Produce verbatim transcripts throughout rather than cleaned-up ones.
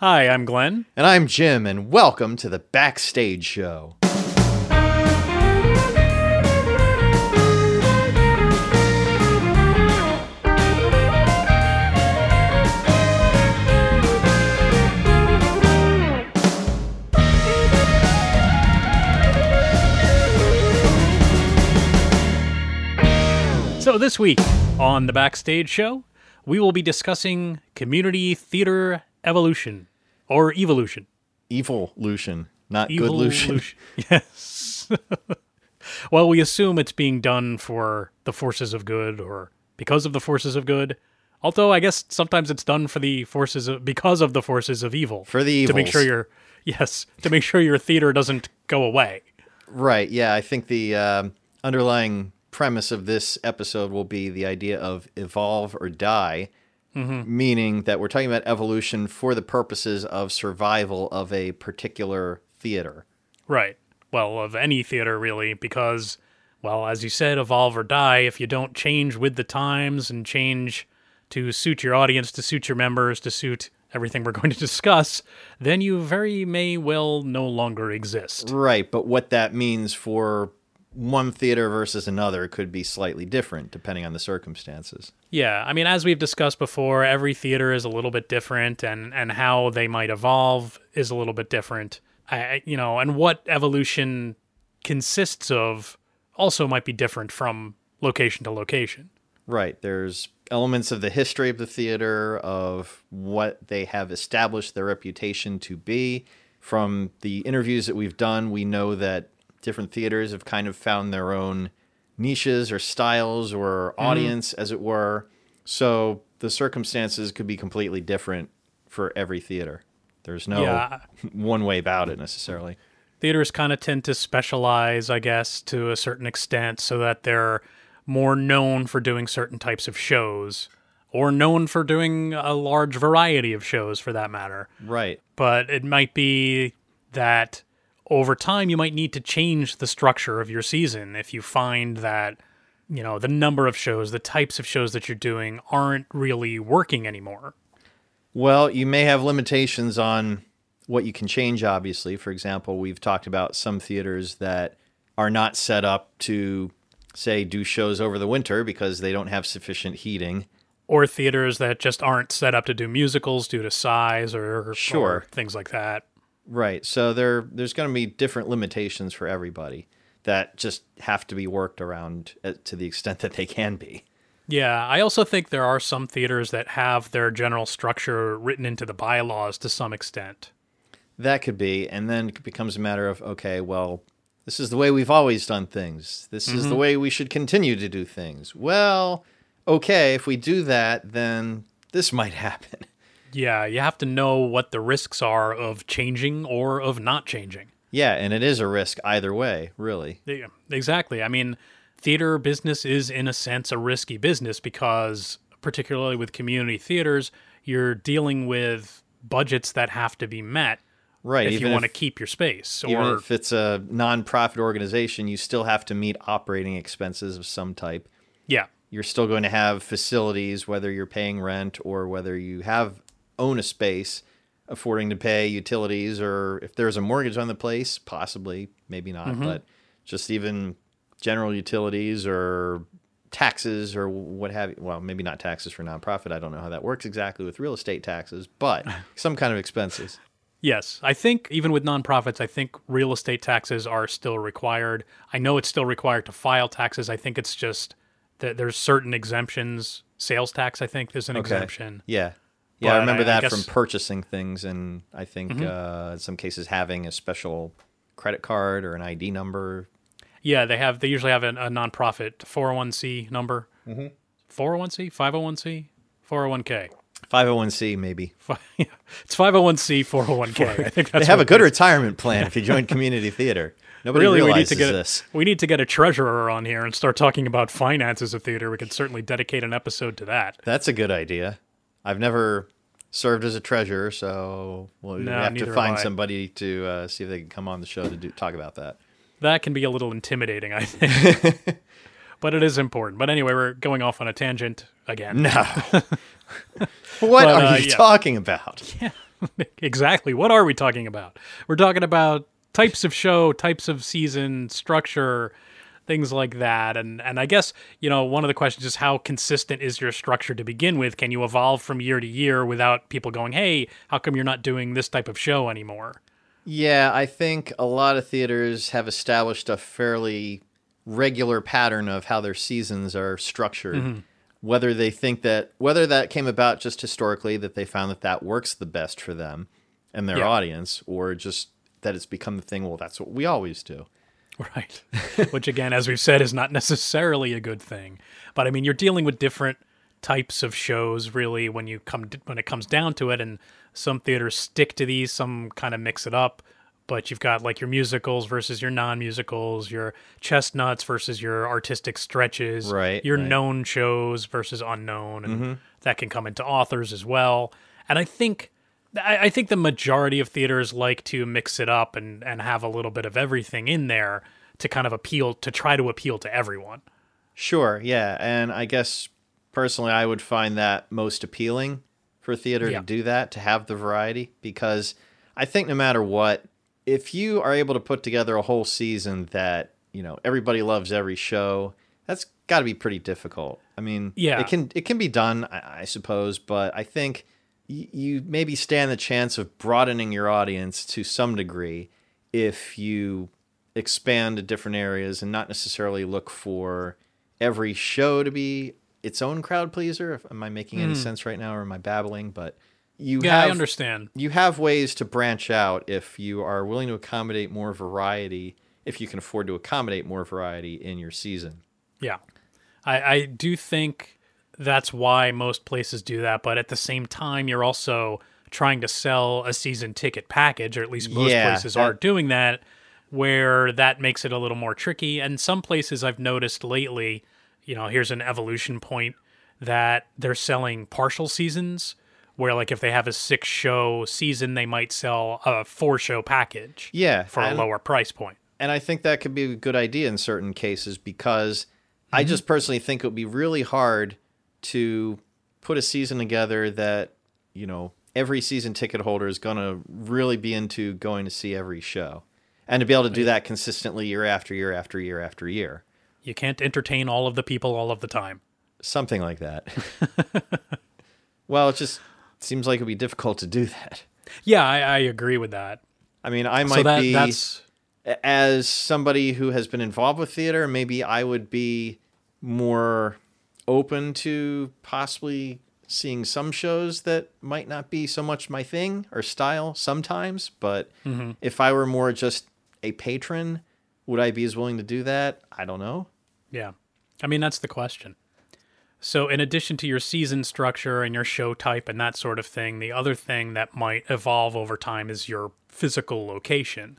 Hi, I'm Glen. And I'm Jim, and welcome to the Backstage Show. So this week on the Backstage Show, we will be discussing community theater evolution, or evolution. Evolution, not evolution. Good-lution. Yes. Well, we assume it's being done for the forces of good, or because of the forces of good. Although I guess sometimes it's done for the forces of, because of the forces of evil. For the evils. To make sure your yes, to make sure your theater doesn't go away. Right. Yeah, I think the um, underlying premise of this episode will be the idea of evolve or die. Mm-hmm. Meaning that we're talking about evolution for the purposes of survival of a particular theater. Right. Well, of any theater, really, because, well, as you said, evolve or die. If you don't change with the times and change to suit your audience, to suit your members, to suit everything we're going to discuss, then you very may well no longer exist. Right. But what that means for one theater versus another could be slightly different depending on the circumstances. Yeah, I mean, as we've discussed before, every theater is a little bit different, and, and how they might evolve is a little bit different. I, you know, and what evolution consists of also might be different from location to location. Right, there's elements of the history of the theater, of what they have established their reputation to be. From the interviews that we've done, we know that different theaters have kind of found their own niches or styles or audience, mm-hmm. as it were. So the circumstances could be completely different for every theater. There's no yeah. one way about it necessarily. Theaters kind of tend to specialize, I guess, to a certain extent so that they're more known for doing certain types of shows, or known for doing a large variety of shows for that matter. Right. But it might be that over time, you might need to change the structure of your season if you find that, you know, the number of shows, the types of shows that you're doing aren't really working anymore. Well, you may have limitations on what you can change, obviously. For example, we've talked about some theaters that are not set up to, say, do shows over the winter because they don't have sufficient heating. Or theaters that just aren't set up to do musicals due to size or, sure. or things like that. Right, so there there's going to be different limitations for everybody that just have to be worked around to the extent that they can be. Yeah, I also think there are some theaters that have their general structure written into the bylaws to some extent. That could be, and then it becomes a matter of, okay, well, this is the way we've always done things. This mm-hmm. is the way we should continue to do things. Well, okay, if we do that, then this might happen. Yeah, you have to know what the risks are of changing or of not changing. Yeah, and it is a risk either way, really. Yeah, exactly. I mean, theater business is, in a sense, a risky business because, particularly with community theaters, you're dealing with budgets that have to be met right, if you want to keep your space. Or even if it's a nonprofit organization, you still have to meet operating expenses of some type. Yeah. You're still going to have facilities, whether you're paying rent or whether you have own a space, affording to pay utilities, or if there's a mortgage on the place, possibly, maybe not, mm-hmm. but just even general utilities or taxes or what have you. Well, maybe not taxes for nonprofit. I don't know how that works exactly with real estate taxes, but some kind of expenses. Yes. I think even with nonprofits, I think real estate taxes are still required. I know it's still required to file taxes. I think it's just that there's certain exemptions. Sales tax, I think, is an okay. exemption. Yeah. Yeah, but I remember I, that I guess, from purchasing things and I think mm-hmm. uh, in some cases having a special credit card or an I D number. Yeah, they have. They usually have a, a nonprofit four oh one c number. Mm-hmm. four oh one c? five oh one c? four oh one k? five oh one c maybe. It's five oh one c, four oh one k. I think that's they have a good retirement plan if you join community theater. Nobody really, realizes we need to get, this. We need to get a treasurer on here and start talking about finances of theater. We could certainly dedicate an episode to that. That's a good idea. I've never served as a treasurer, so we'll no, have to find somebody to uh, see if they can come on the show to do, talk about that. That can be a little intimidating, I think. But it is important. But anyway, we're going off on a tangent again. No. What but, are uh, you yeah. talking about? Yeah. Exactly. What are we talking about? We're talking about types of show, types of season, structure, things like that. And and I guess, you know, one of the questions is how consistent is your structure to begin with? Can you evolve from year to year without people going, hey, how come you're not doing this type of show anymore? Yeah, I think a lot of theaters have established a fairly regular pattern of how their seasons are structured. Mm-hmm. Whether they think that, whether that came about just historically that they found that that works the best for them and their yeah. audience, or just that it's become the thing, well, that's what we always do. Right. Which, again, as we've said, is not necessarily a good thing. But I mean, you're dealing with different types of shows, really, when you come to, when it comes down to it. And some theaters stick to these, some kind of mix it up. But you've got like your musicals versus your non-musicals, your chestnuts versus your artistic stretches, right, your right. known shows versus unknown. And mm-hmm. that can come into authors as well. And I think I think the majority of theaters like to mix it up and, and have a little bit of everything in there to kind of appeal, to try to appeal to everyone. Sure, yeah. And I guess personally I would find that most appealing for theater yeah. to do that, to have the variety, because I think no matter what, if you are able to put together a whole season that, you know, everybody loves every show, that's got to be pretty difficult. I mean, yeah. it can it can be done, I, I suppose, but I think y- you maybe stand the chance of broadening your audience to some degree if you expand to different areas and not necessarily look for every show to be its own crowd pleaser. Am I making mm. any sense right now, or am I babbling? But You yeah, have, I understand. You have ways to branch out if you are willing to accommodate more variety, if you can afford to accommodate more variety in your season. Yeah, I, I do think that's why most places do that. But at the same time, you're also trying to sell a season ticket package, or at least most yeah, places that... are doing that, where that makes it a little more tricky. And some places I've noticed lately, you know, here's an evolution point, that they're selling partial seasons, where like if they have a six show season, they might sell a four show package yeah, for a lower price point. And I think that could be a good idea in certain cases, because mm-hmm. I just personally think it would be really hard to put a season together that, you know, every season ticket holder is going to really be into going to see every show, and to be able to do that consistently year after year after year after year. You can't entertain all of the people all of the time. Something like that. Well, it's just... seems like it'd be difficult to do that. Yeah, I, I agree with that. I mean, I might so that, be, that's... as somebody who has been involved with theater, maybe I would be more open to possibly seeing some shows that might not be so much my thing or style sometimes. But mm-hmm. if I were more just a patron, would I be as willing to do that? I don't know. Yeah. I mean, that's the question. So in addition to your season structure and your show type and that sort of thing, the other thing that might evolve over time is your physical location.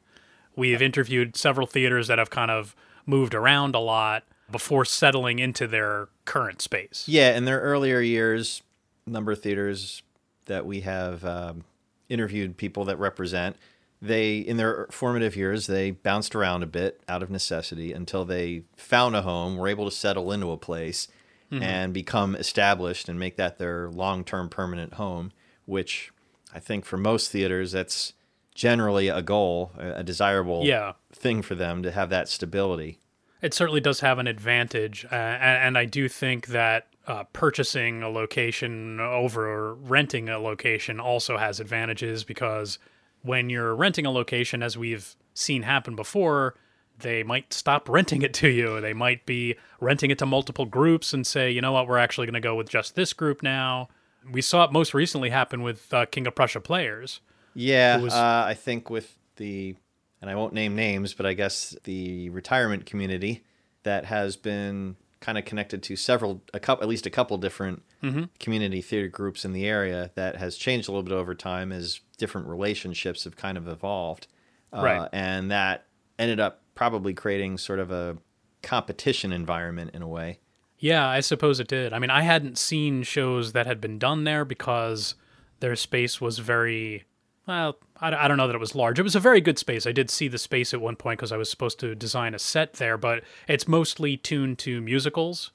We've interviewed several theaters that have kind of moved around a lot before settling into their current space. Yeah, in their earlier years, a number of theaters that we have um, interviewed people that represent, they, in their formative years, they bounced around a bit out of necessity until they found a home, were able to settle into a place, Mm-hmm. and become established and make that their long-term permanent home, which I think for most theaters, that's generally a goal, a desirable yeah. thing for them to have that stability. It certainly does have an advantage. Uh, and, and I do think that uh, purchasing a location over renting a location also has advantages, because when you're renting a location, as we've seen happen before, they might stop renting it to you. They might be renting it to multiple groups and say, you know what, we're actually going to go with just this group now. We saw it most recently happen with uh, King of Prussia Players. Yeah, was... uh, I think with the, and I won't name names, but I guess the retirement community that has been kind of connected to several, a couple, at least a couple different mm-hmm. community theater groups in the area, that has changed a little bit over time as different relationships have kind of evolved. Uh, right. And that ended up probably creating sort of a competition environment in a way. Yeah, I suppose it did. I mean, I hadn't seen shows that had been done there because their space was very, well, I don't know that it was large. It was a very good space. I did see the space at one point because I was supposed to design a set there, but it's mostly tuned to musicals.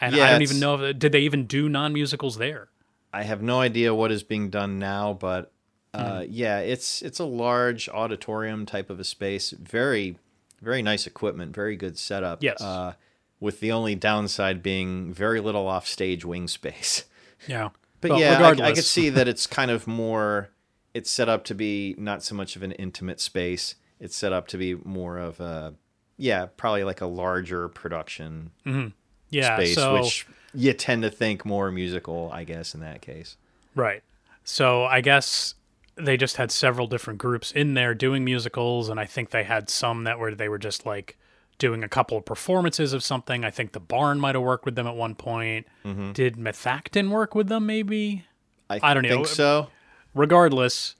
And yeah, I don't even know, if, did they even do non-musicals there? I have no idea what is being done now, but Uh, mm. Yeah, it's it's a large auditorium type of a space. Very, very nice equipment. Very good setup. Yes. Uh, with the only downside being very little off-stage wing space. Yeah. But well, yeah, I, I could see that it's kind of more, it's set up to be not so much of an intimate space. It's set up to be more of a, yeah, probably like a larger production mm-hmm. yeah, space, so, which you tend to think more musical, I guess, in that case. Right. So I guess they just had several different groups in there doing musicals, and I think they had some that were they were just like doing a couple of performances of something. I think the barn might have worked with them at one point. Mm-hmm. Did Methacton work with them maybe? I, I don't know. I think so. Regardless,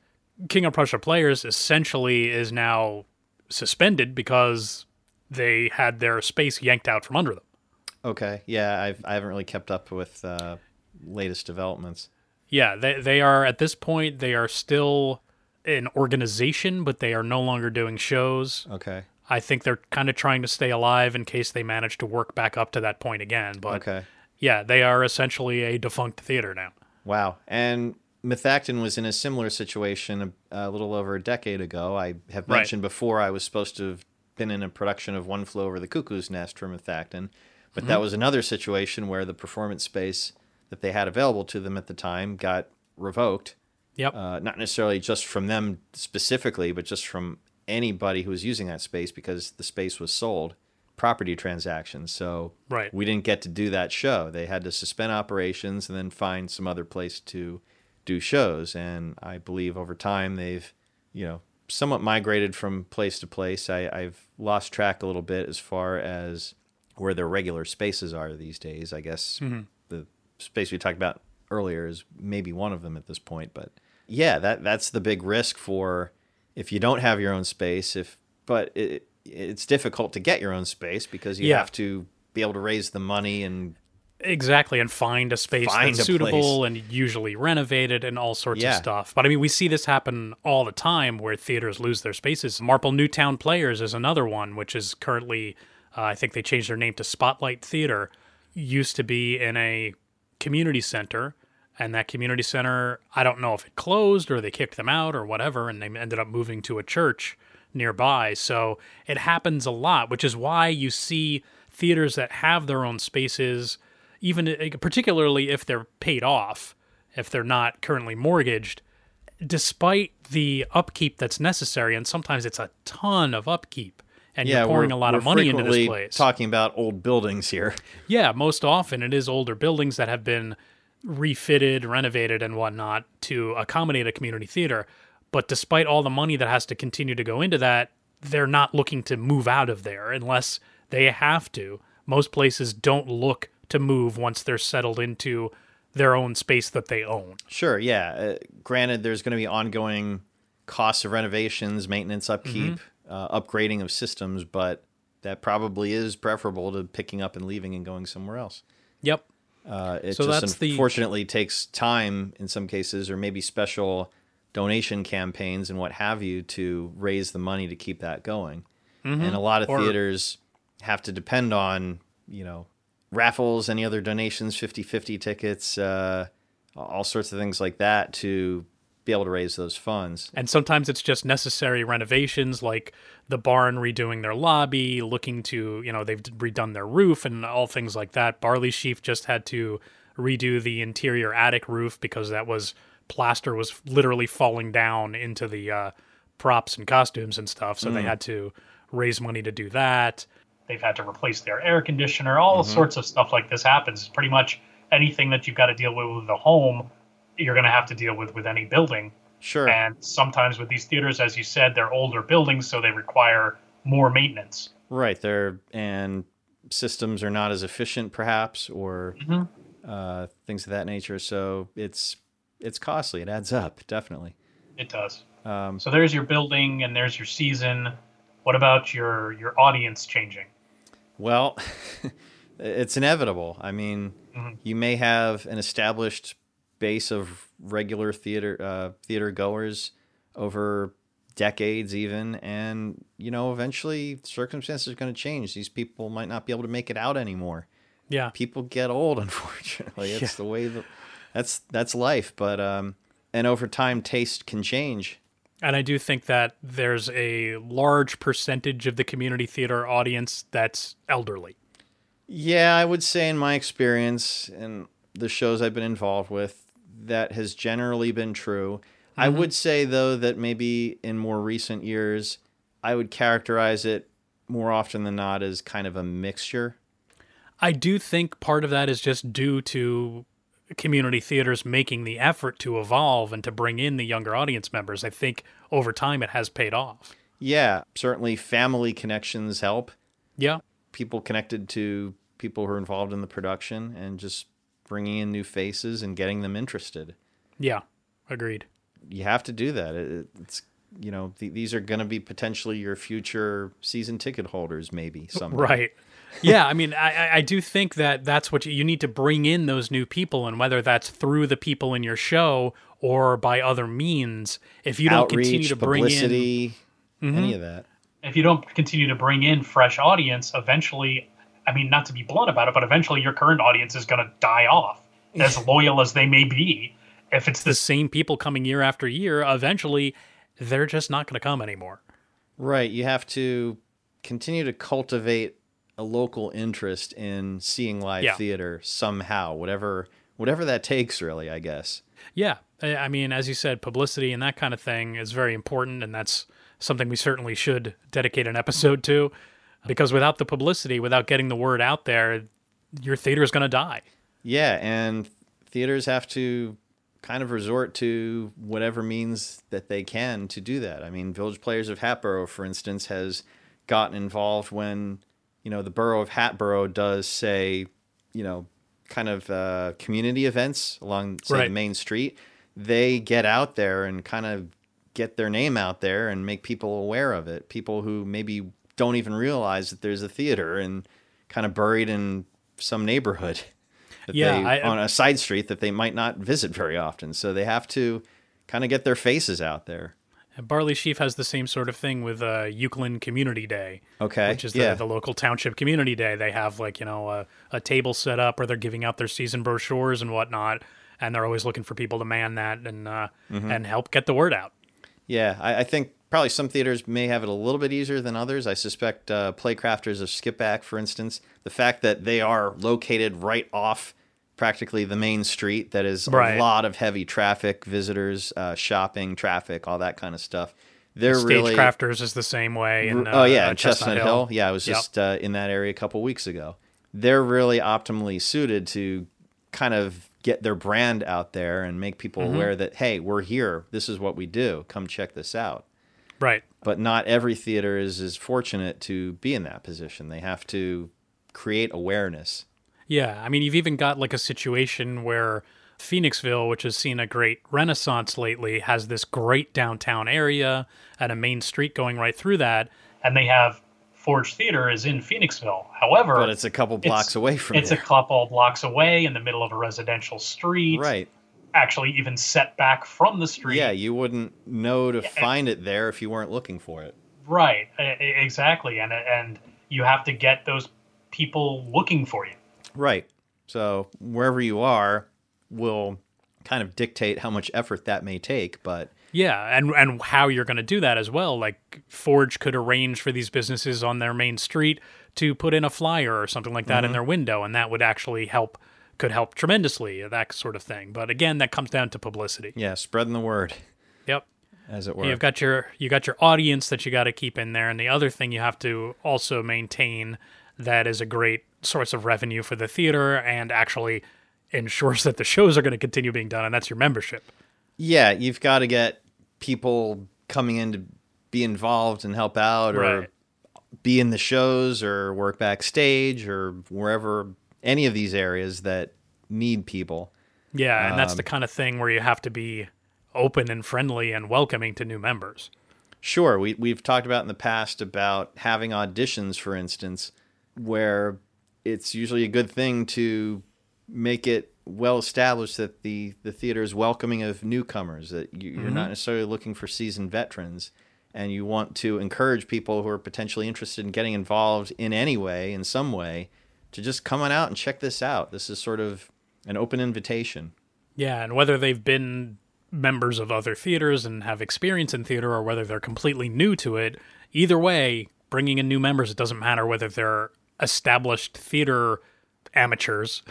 King of Prussia Players essentially is now suspended because they had their space yanked out from under them. Okay. Yeah, I've, I haven't really kept up with uh, latest developments. Yeah, they they are, at this point, they are still an organization, but they are no longer doing shows. Okay. I think they're kind of trying to stay alive in case they manage to work back up to that point again. But okay. Yeah, they are essentially a defunct theater now. Wow. And Methacton was in a similar situation a, a little over a decade ago. I have mentioned right. before I was supposed to have been in a production of One Flew Over the Cuckoo's Nest for Methacton, but mm-hmm. that was another situation where the performance space that they had available to them at the time got revoked. Yep. Uh, not necessarily just from them specifically, but just from anybody who was using that space because the space was sold, property transactions. So right. we didn't get to do that show. They had to suspend operations and then find some other place to do shows. And I believe over time they've, you know, somewhat migrated from place to place. I, I've lost track a little bit as far as where their regular spaces are these days, I guess. Mm-hmm. Space we talked about earlier is maybe one of them at this point, but yeah, that that's the big risk for if you don't have your own space. If but it, it's difficult to get your own space because you yeah. have to be able to raise the money and exactly and find a space find that's suitable place. And usually renovated and all sorts yeah. of stuff. But I mean, we see this happen all the time where theaters lose their spaces. Marple Newtown Players is another one, which is currently uh, I think they changed their name to Spotlight Theater. Used to be in a community center, and that community center, I don't know if it closed or they kicked them out or whatever, and they ended up moving to a church nearby. So it happens a lot, which is why you see theaters that have their own spaces, even particularly if they're paid off, if they're not currently mortgaged, despite the upkeep that's necessary, and sometimes it's a ton of upkeep. And yeah, you're pouring a lot of money into this place. Talking about old buildings here. Yeah, most often it is older buildings that have been refitted, renovated, and whatnot to accommodate a community theater. But despite all the money that has to continue to go into that, they're not looking to move out of there unless they have to. Most places don't look to move once they're settled into their own space that they own. Sure, yeah. Uh, granted, there's going to be ongoing costs of renovations, maintenance, upkeep. Mm-hmm. Uh, upgrading of systems, but that probably is preferable to picking up and leaving and going somewhere else. Yep. Uh, it so just that's unfortunately the... takes time in some cases, or maybe special donation campaigns and what have you to raise the money to keep that going. Mm-hmm. And a lot of or... theaters have to depend on, you know, raffles, any other donations, fifty-fifty tickets, uh, all sorts of things like that to be able to raise those funds. And sometimes it's just necessary renovations, like the barn redoing their lobby, looking to, you know, they've redone their roof and all things like that. Barley Sheaf just had to redo the interior attic roof because that was plaster was literally falling down into the uh, props and costumes and stuff. So mm. they had to raise money to do that. They've had to replace their air conditioner. All mm-hmm. sorts of stuff like this happens. Pretty much anything that you've got to deal with with the home, you're going to have to deal with with any building. Sure. And sometimes with these theaters, as you said, they're older buildings, so they require more maintenance. Right. They're, and systems are not as efficient, perhaps, or mm-hmm. uh, things of that nature. So it's it's costly. It adds up, definitely. It does. Um, so there's your building, and there's your season. What about your, your audience changing? Well, it's inevitable. I mean, mm-hmm. you may have an established base of regular theater uh, theater goers over decades even, and you know eventually circumstances are going to change. These people might not be able to make it out anymore. Yeah, people get old, unfortunately. It's yeah. the way that that's that's life. But um, and over time taste can change. And I do think that there's a large percentage of the community theater audience that's elderly. Yeah, I would say in my experience and the shows I've been involved with, that has generally been true. Mm-hmm. I would say, though, that maybe in more recent years, I would characterize it more often than not as kind of a mixture. I do think part of that is just due to community theaters making the effort to evolve and to bring in the younger audience members. I think over time it has paid off. Yeah, certainly family connections help. Yeah. People connected to people who are involved in the production and just bringing in new faces and getting them interested. Yeah, agreed. You have to do that. It, it's, you know, th- these are going to be potentially your future season ticket holders maybe someday. Right. Yeah, I mean, I, I do think that that's what you, you need to bring in those new people, and whether that's through the people in your show or by other means, if you don't Outreach, continue to bring publicity, in mm-hmm. any of that, if you don't continue to bring in fresh audience, eventually, I mean, not to be blunt about it, but eventually your current audience is going to die off, as loyal as they may be. If it's the same people coming year after year, eventually they're just not going to come anymore. Right. You have to continue to cultivate a local interest in seeing live yeah. theater somehow, whatever whatever that takes, really, I guess. Yeah. I mean, as you said, publicity and that kind of thing is very important, and that's something we certainly should dedicate an episode to, because without the publicity, without getting the word out there, your theater is going to die. Yeah, and theaters have to kind of resort to whatever means that they can to do that. I mean, Village Players of Hatboro, for instance, has gotten involved when... You know, the borough of Hatboro does, say, you know, kind of uh, community events along, say, right. the main street. They get out there and kind of get their name out there and make people aware of it. People who maybe don't even realize that there's a theater and kind of buried in some neighborhood that yeah, they, I, on a side street that they might not visit very often. So they have to kind of get their faces out there. Barley Sheaf has the same sort of thing with uh, Euclid Community Day, okay, which is the, yeah. the local township community day. They have, like, you know, a, a table set up, or they're giving out their season brochures and whatnot, and they're always looking for people to man that and uh, mm-hmm. and help get the word out. Yeah, I, I think probably some theaters may have it a little bit easier than others. I suspect uh, Playcrafters of Skip Back, for instance, the fact that they are located right off practically the main street that is right. a lot of heavy traffic, visitors, uh, shopping, traffic, all that kind of stuff. They're really... Stagecrafters is the same way. In, uh, oh, yeah, uh, Chestnut, Chestnut Hill. Hill. Yeah, I was yep. just uh, in that area a couple weeks ago. They're really optimally suited to kind of get their brand out there and make people mm-hmm. aware that, hey, we're here. This is what we do. Come check this out. Right. But not every theater is, is fortunate to be in that position. They have to create awareness. Yeah, I mean, you've even got like a situation where Phoenixville, which has seen a great renaissance lately, has this great downtown area and a main street going right through that. And they have Forge Theater is in Phoenixville. However... But it's a couple blocks away from it's there. It's a couple blocks away in the middle of a residential street. Right. Actually even set back from the street. Yeah, you wouldn't know to yeah, find it there if you weren't looking for it. Right, exactly. And And you have to get those people looking for you. Right. So wherever you are will kind of dictate how much effort that may take, but... Yeah, and, and how you're going to do that as well. Like, Forge could arrange for these businesses on their main street to put in a flyer or something like that mm-hmm. in their window, and that would actually help, could help tremendously, that sort of thing. But again, that comes down to publicity. Yeah, spreading the word. Yep. As it were. You've got your, you got your audience that you got to keep in there, and the other thing you have to also maintain that is a great source of revenue for the theater and actually ensures that the shows are going to continue being done, and that's your membership. Yeah, you've got to get people coming in to be involved and help out or right. be in the shows or work backstage or wherever, any of these areas that need people. Yeah, and um, that's the kind of thing where you have to be open and friendly and welcoming to new members. Sure, we, we've talked about in the past about having auditions, for instance, where it's usually a good thing to make it well established that the, the theater is welcoming of newcomers, that you, you're mm-hmm. not necessarily looking for seasoned veterans, and you want to encourage people who are potentially interested in getting involved in any way, in some way, to just come on out and check this out. This is sort of an open invitation. Yeah, and whether they've been members of other theaters and have experience in theater, or whether they're completely new to it. Either way, bringing in new members, it doesn't matter whether they're established theater amateurs,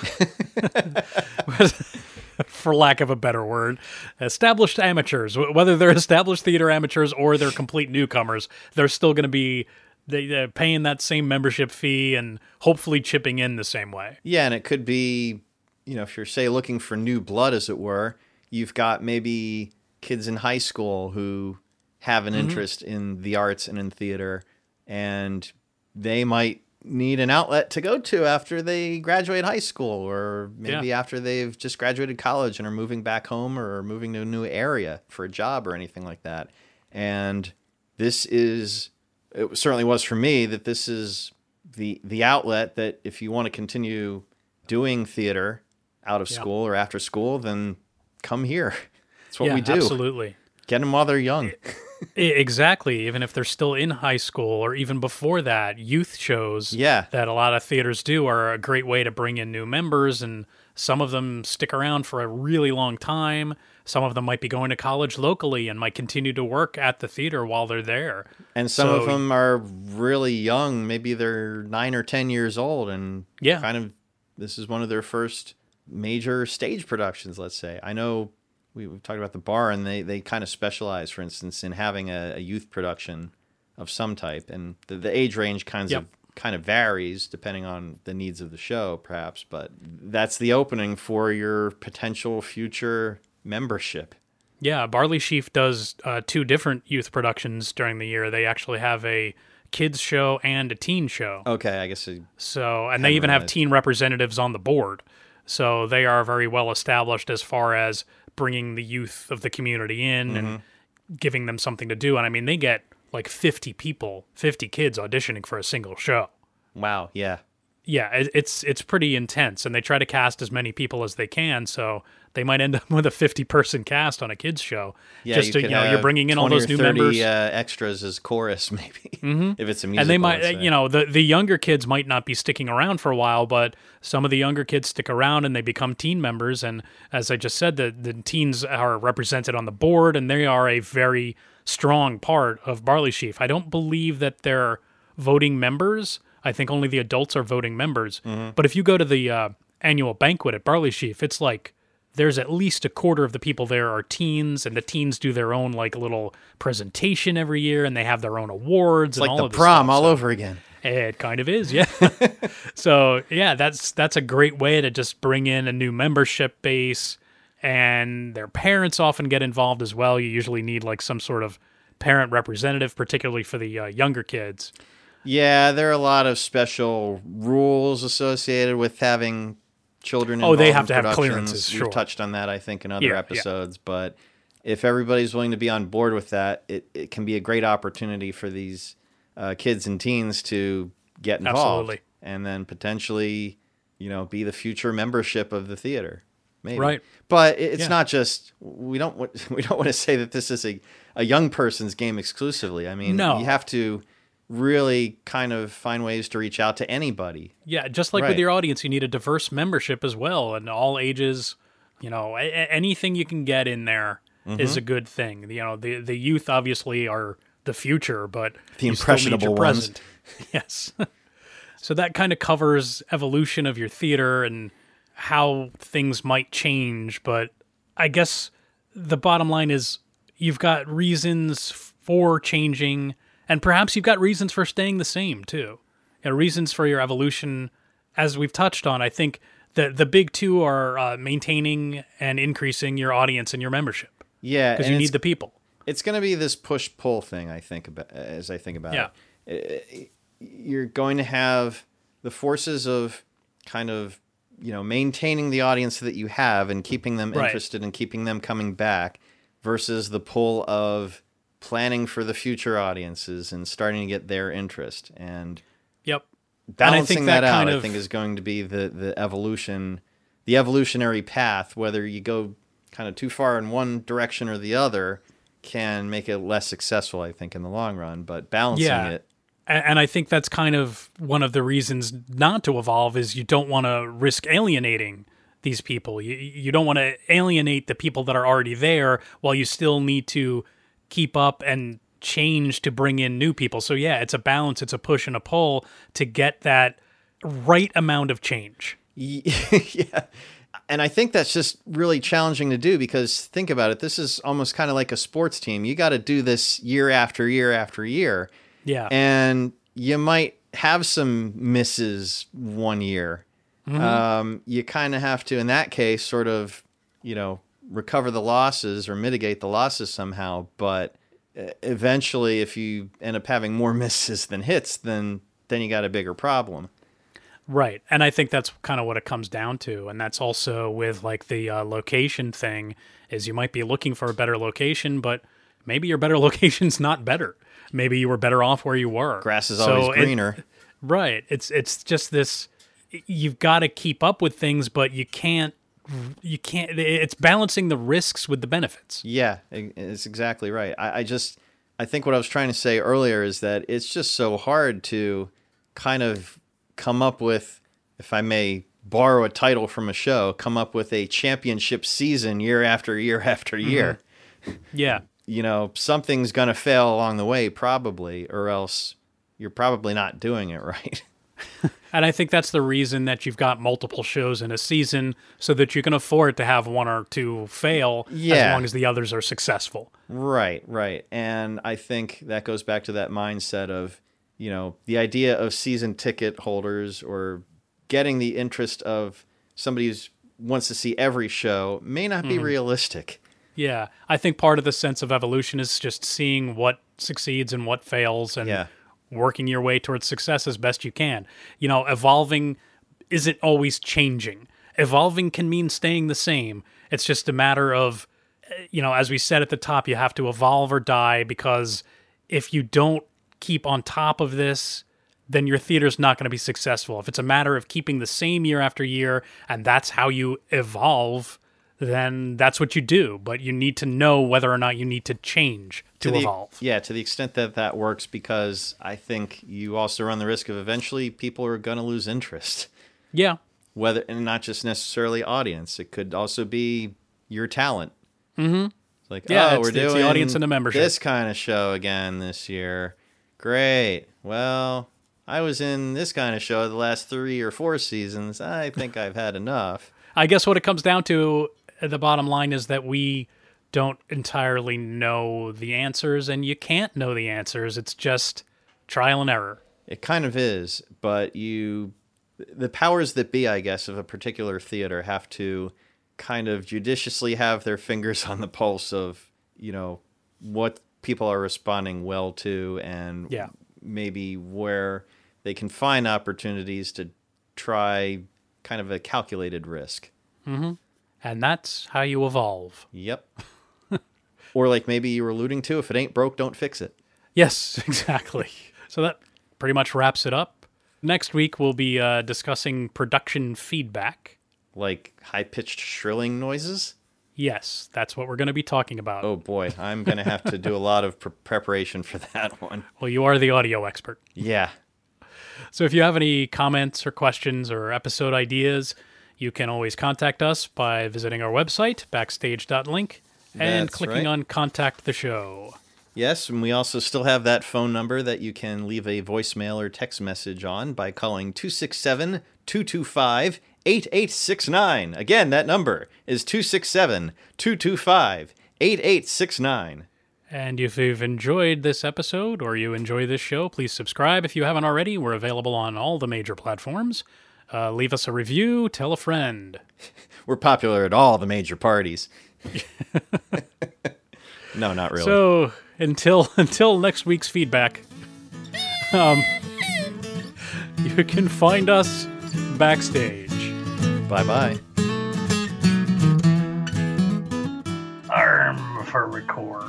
for lack of a better word, established amateurs, whether they're established theater amateurs or they're complete newcomers, they're still going to be they're paying that same membership fee and hopefully chipping in the same way. Yeah, and it could be, you know, if you're, say, looking for new blood, as it were, you've got maybe kids in high school who have an interest mm-hmm. in the arts and in theater, and they might need an outlet to go to after they graduate high school, or maybe yeah. after they've just graduated college and are moving back home or moving to a new area for a job or anything like that. And this is, it certainly was for me, that this is the the outlet that if you want to continue doing theater out of yeah. school or after school, then come here. That's what yeah, we do. Absolutely. Get them while they're young. Exactly. Even if they're still in high school or even before that, youth shows yeah. that a lot of theaters do are a great way to bring in new members, and some of them stick around for a really long time. Some of them might be going to college locally and might continue to work at the theater while they're there. And some so, of them are really young. Maybe they're nine or ten years old, and yeah. kind of this is one of their first major stage productions, let's say. I know we've talked about the bar, and they, they kind of specialize, for instance, in having a, a youth production of some type, and the, the age range kinds yep. of kind of varies depending on the needs of the show, perhaps. But that's the opening for your potential future membership. Yeah, Barley Sheaf does uh, two different youth productions during the year. They actually have a kids show and a teen show. Okay, I guess. I so, and they even realized. have teen representatives on the board. So they are very well established as far as bringing the youth of the community in mm-hmm. and giving them something to do. And I mean, they get like fifty people, fifty kids auditioning for a single show. Wow. Yeah. Yeah. It, it's, it's pretty intense, and they try to cast as many people as they can. So they might end up with a fifty person cast on a kids show. Yeah. Just you, to, could, you know, uh, you're bringing in all those new thirty members. Uh, extras as chorus, maybe mm-hmm. if it's a musical. And they might, so. you know, the, the younger kids might not be sticking around for a while, but some of the younger kids stick around and they become teen members. And as I just said, the, the teens are represented on the board, and they are a very strong part of Barley Sheaf. I don't believe that they're voting members. I think only the adults are voting members. Mm-hmm. But if you go to the uh, annual banquet at Barley Sheaf, it's like there's at least a quarter of the people there are teens, and the teens do their own like little presentation every year, and they have their own awards. It's and like all the of prom stuff, all so. over again. It kind of is, yeah. So yeah, that's that's a great way to just bring in a new membership base, and their parents often get involved as well. You usually need like some sort of parent representative, particularly for the uh, younger kids. Yeah, there are a lot of special rules associated with having children involved. Oh, they have to have clearances. Sure. We've touched on that, I think, in other yeah, episodes. Yeah. But if everybody's willing to be on board with that, it, it can be a great opportunity for these uh, kids and teens to get involved. Absolutely. And then potentially, you know, be the future membership of the theater. Maybe. Right. But it's yeah. not just, we don't we don't want to say that this is a, a young person's game exclusively. I mean, no. you have to really kind of find ways to reach out to anybody. Yeah, just like right. with your audience, you need a diverse membership as well, and all ages, you know, a- anything you can get in there mm-hmm. is a good thing. You know, the, the youth obviously are the future, but the impressionable ones. Yes. So that kind of covers evolution of your theater and how things might change, but I guess the bottom line is you've got reasons for changing, and perhaps you've got reasons for staying the same, too. You know, reasons for your evolution, as we've touched on. I think the, the big two are uh, maintaining and increasing your audience and your membership. Yeah. Because you need the people. It's going to be this push-pull thing, I think, about, as I think about yeah. it. You're going to have the forces of kind of, you know, maintaining the audience that you have and keeping them right. interested and keeping them coming back versus the pull of planning for the future audiences and starting to get their interest, and yep, balancing and that, that out, kind of, I think, is going to be the, the evolution, the evolutionary path. Whether you go kind of too far in one direction or the other can make it less successful, I think, in the long run, but balancing yeah. it. And I think that's kind of one of the reasons not to evolve is you don't want to risk alienating these people. You, you don't want to alienate the people that are already there while you still need to keep up and change to bring in new people. So yeah, it's a balance. It's a push and a pull to get that right amount of change. Yeah. And I think that's just really challenging to do, because think about it. This is almost kind of like a sports team. You got to do this year after year after year. Yeah. And you might have some misses one year. Mm-hmm. Um, you kind of have to, in that case, sort of, you know, recover the losses or mitigate the losses somehow. But eventually, if you end up having more misses than hits, then, then you got a bigger problem. Right. And I think that's kind of what it comes down to. And that's also with like the uh, location thing, is you might be looking for a better location, but maybe your better location's not better. Maybe you were better off where you were. Grass is so always greener. It, right. It's it's just this, you've got to keep up with things, but you can't, you can't, it's balancing the risks with the benefits. Yeah, it's exactly right. I, I just, I think what I was trying to say earlier is that it's just so hard to kind of come up with, if I may borrow a title from a show, come up with a championship season year after year after year. Mm-hmm. Yeah. You know, something's going to fail along the way probably, or else you're probably not doing it right. And I think that's the reason that you've got multiple shows in a season, so that you can afford to have one or two fail, yeah, as long as the others are successful. Right, right. And I think that goes back to that mindset of, you know, the idea of season ticket holders or getting the interest of somebody who wants to see every show may not be mm. realistic. Yeah. I think part of the sense of evolution is just seeing what succeeds and what fails, and yeah, working your way towards success as best you can. You know, evolving isn't always changing. Evolving can mean staying the same. It's just a matter of, you know, as we said at the top, you have to evolve or die, because if you don't keep on top of this, then your theater's not going to be successful. If it's a matter of keeping the same year after year, and that's how you evolve, then that's what you do. But you need to know whether or not you need to change to, to the, evolve. Yeah, to the extent that that works, because I think you also run the risk of eventually people are going to lose interest. Yeah. Whether, and not just necessarily audience. It could also be your talent. Mm-hmm. It's like, yeah, oh, it's, we're it's doing the audience and the membership. This kind of show again this year. Great. Well, I was in this kind of show the last three or four seasons. I think I've had enough. I guess what it comes down to, the bottom line, is that we don't entirely know the answers, and you can't know the answers. It's just trial and error. It kind of is, but you, the powers that be, I guess, of a particular theater have to kind of judiciously have their fingers on the pulse of, you know, what people are responding well to, and yeah, maybe where they can find opportunities to try kind of a calculated risk. Mm-hmm. And that's how you evolve. Yep. Or like maybe you were alluding to, if it ain't broke, don't fix it. Yes, exactly. So that pretty much wraps it up. Next week, we'll be uh, discussing production feedback. Like high-pitched shrilling noises? Yes, that's what we're going to be talking about. Oh, boy. I'm going to have to do a lot of pre- preparation for that one. Well, you are the audio expert. Yeah. So if you have any comments or questions or episode ideas, you can always contact us by visiting our website, backstage dot link, and that's clicking right. on Contact the Show. Yes, and we also still have that phone number that you can leave a voicemail or text message on by calling two six seven, two two five, eight eight six nine. Again, that number is two six seven, two two five, eight eight six nine. And if you've enjoyed this episode or you enjoy this show, please subscribe if you haven't already. We're available on all the major platforms. Uh, leave us a review. Tell a friend. We're popular at all the major parties. No, not really. So until until next week's feedback, um, you can find us backstage. Bye-bye. Arm for record.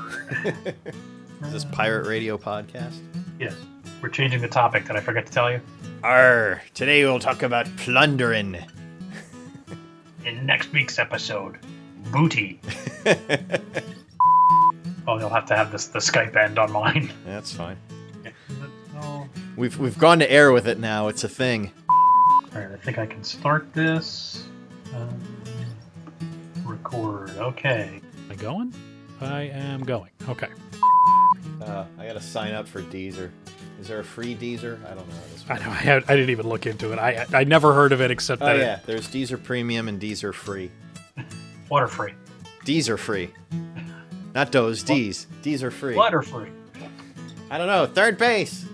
Is this Pirate Radio Podcast? Yes. We're changing the topic. Did I forget to tell you? Arr. Today we'll talk about plundering. In next week's episode, booty. Oh, you'll have to have this the Skype end on mine. Yeah, that's fine. Yeah. Oh. We've, we've gone to air with it now. It's a thing. All right, I think I can start this. Um... record. Okay. Am I going? I am going. Okay. Uh, I gotta sign up for Deezer. Is there a free Deezer? I don't know. This I know. I, had, I didn't even look into it. I I never heard of it except oh, that. Oh yeah, it... there's Deezer Premium and Deezer Free. Water free. Deezer Free. Not those D's. Deezer Free. Water free. I don't know. Third base.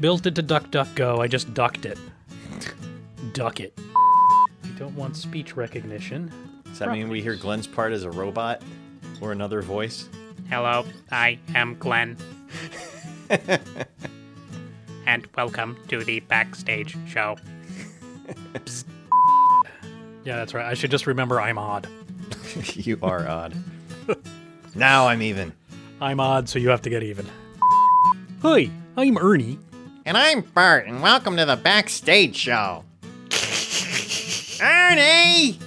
Built it to DuckDuckGo. I just ducked it. Duck it. You don't want speech recognition. Does that Probably. mean we hear Glenn's part as a robot or another voice? Hello, I am Glen. And welcome to the Backstage Show. Yeah, that's right. I should just remember I'm odd. You are odd. Now I'm even. I'm odd, so you have to get even. Hi, I'm Ernie. And I'm Bert, and welcome to the Backstage Show. Ernie!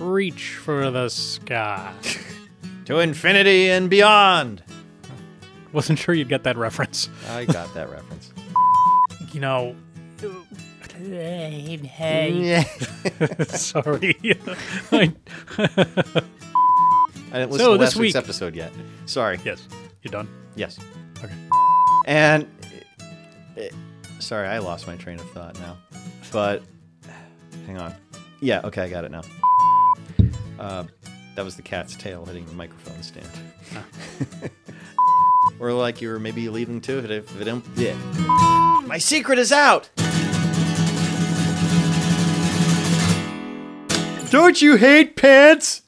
Reach for the sky. To infinity and beyond. Wasn't sure you'd get that reference. I got that reference. You know... Hey. Sorry. I didn't listen so to last week's episode yet. Sorry. Yes. You're done? Yes. Okay. And... It, sorry, I lost my train of thought now. But... Hang on. Yeah, okay, I got it now. Uh, that was the cat's tail hitting the microphone stand. Huh. Or like you were maybe leaving to it if it didn't. Yeah. My secret is out! Don't you hate pants?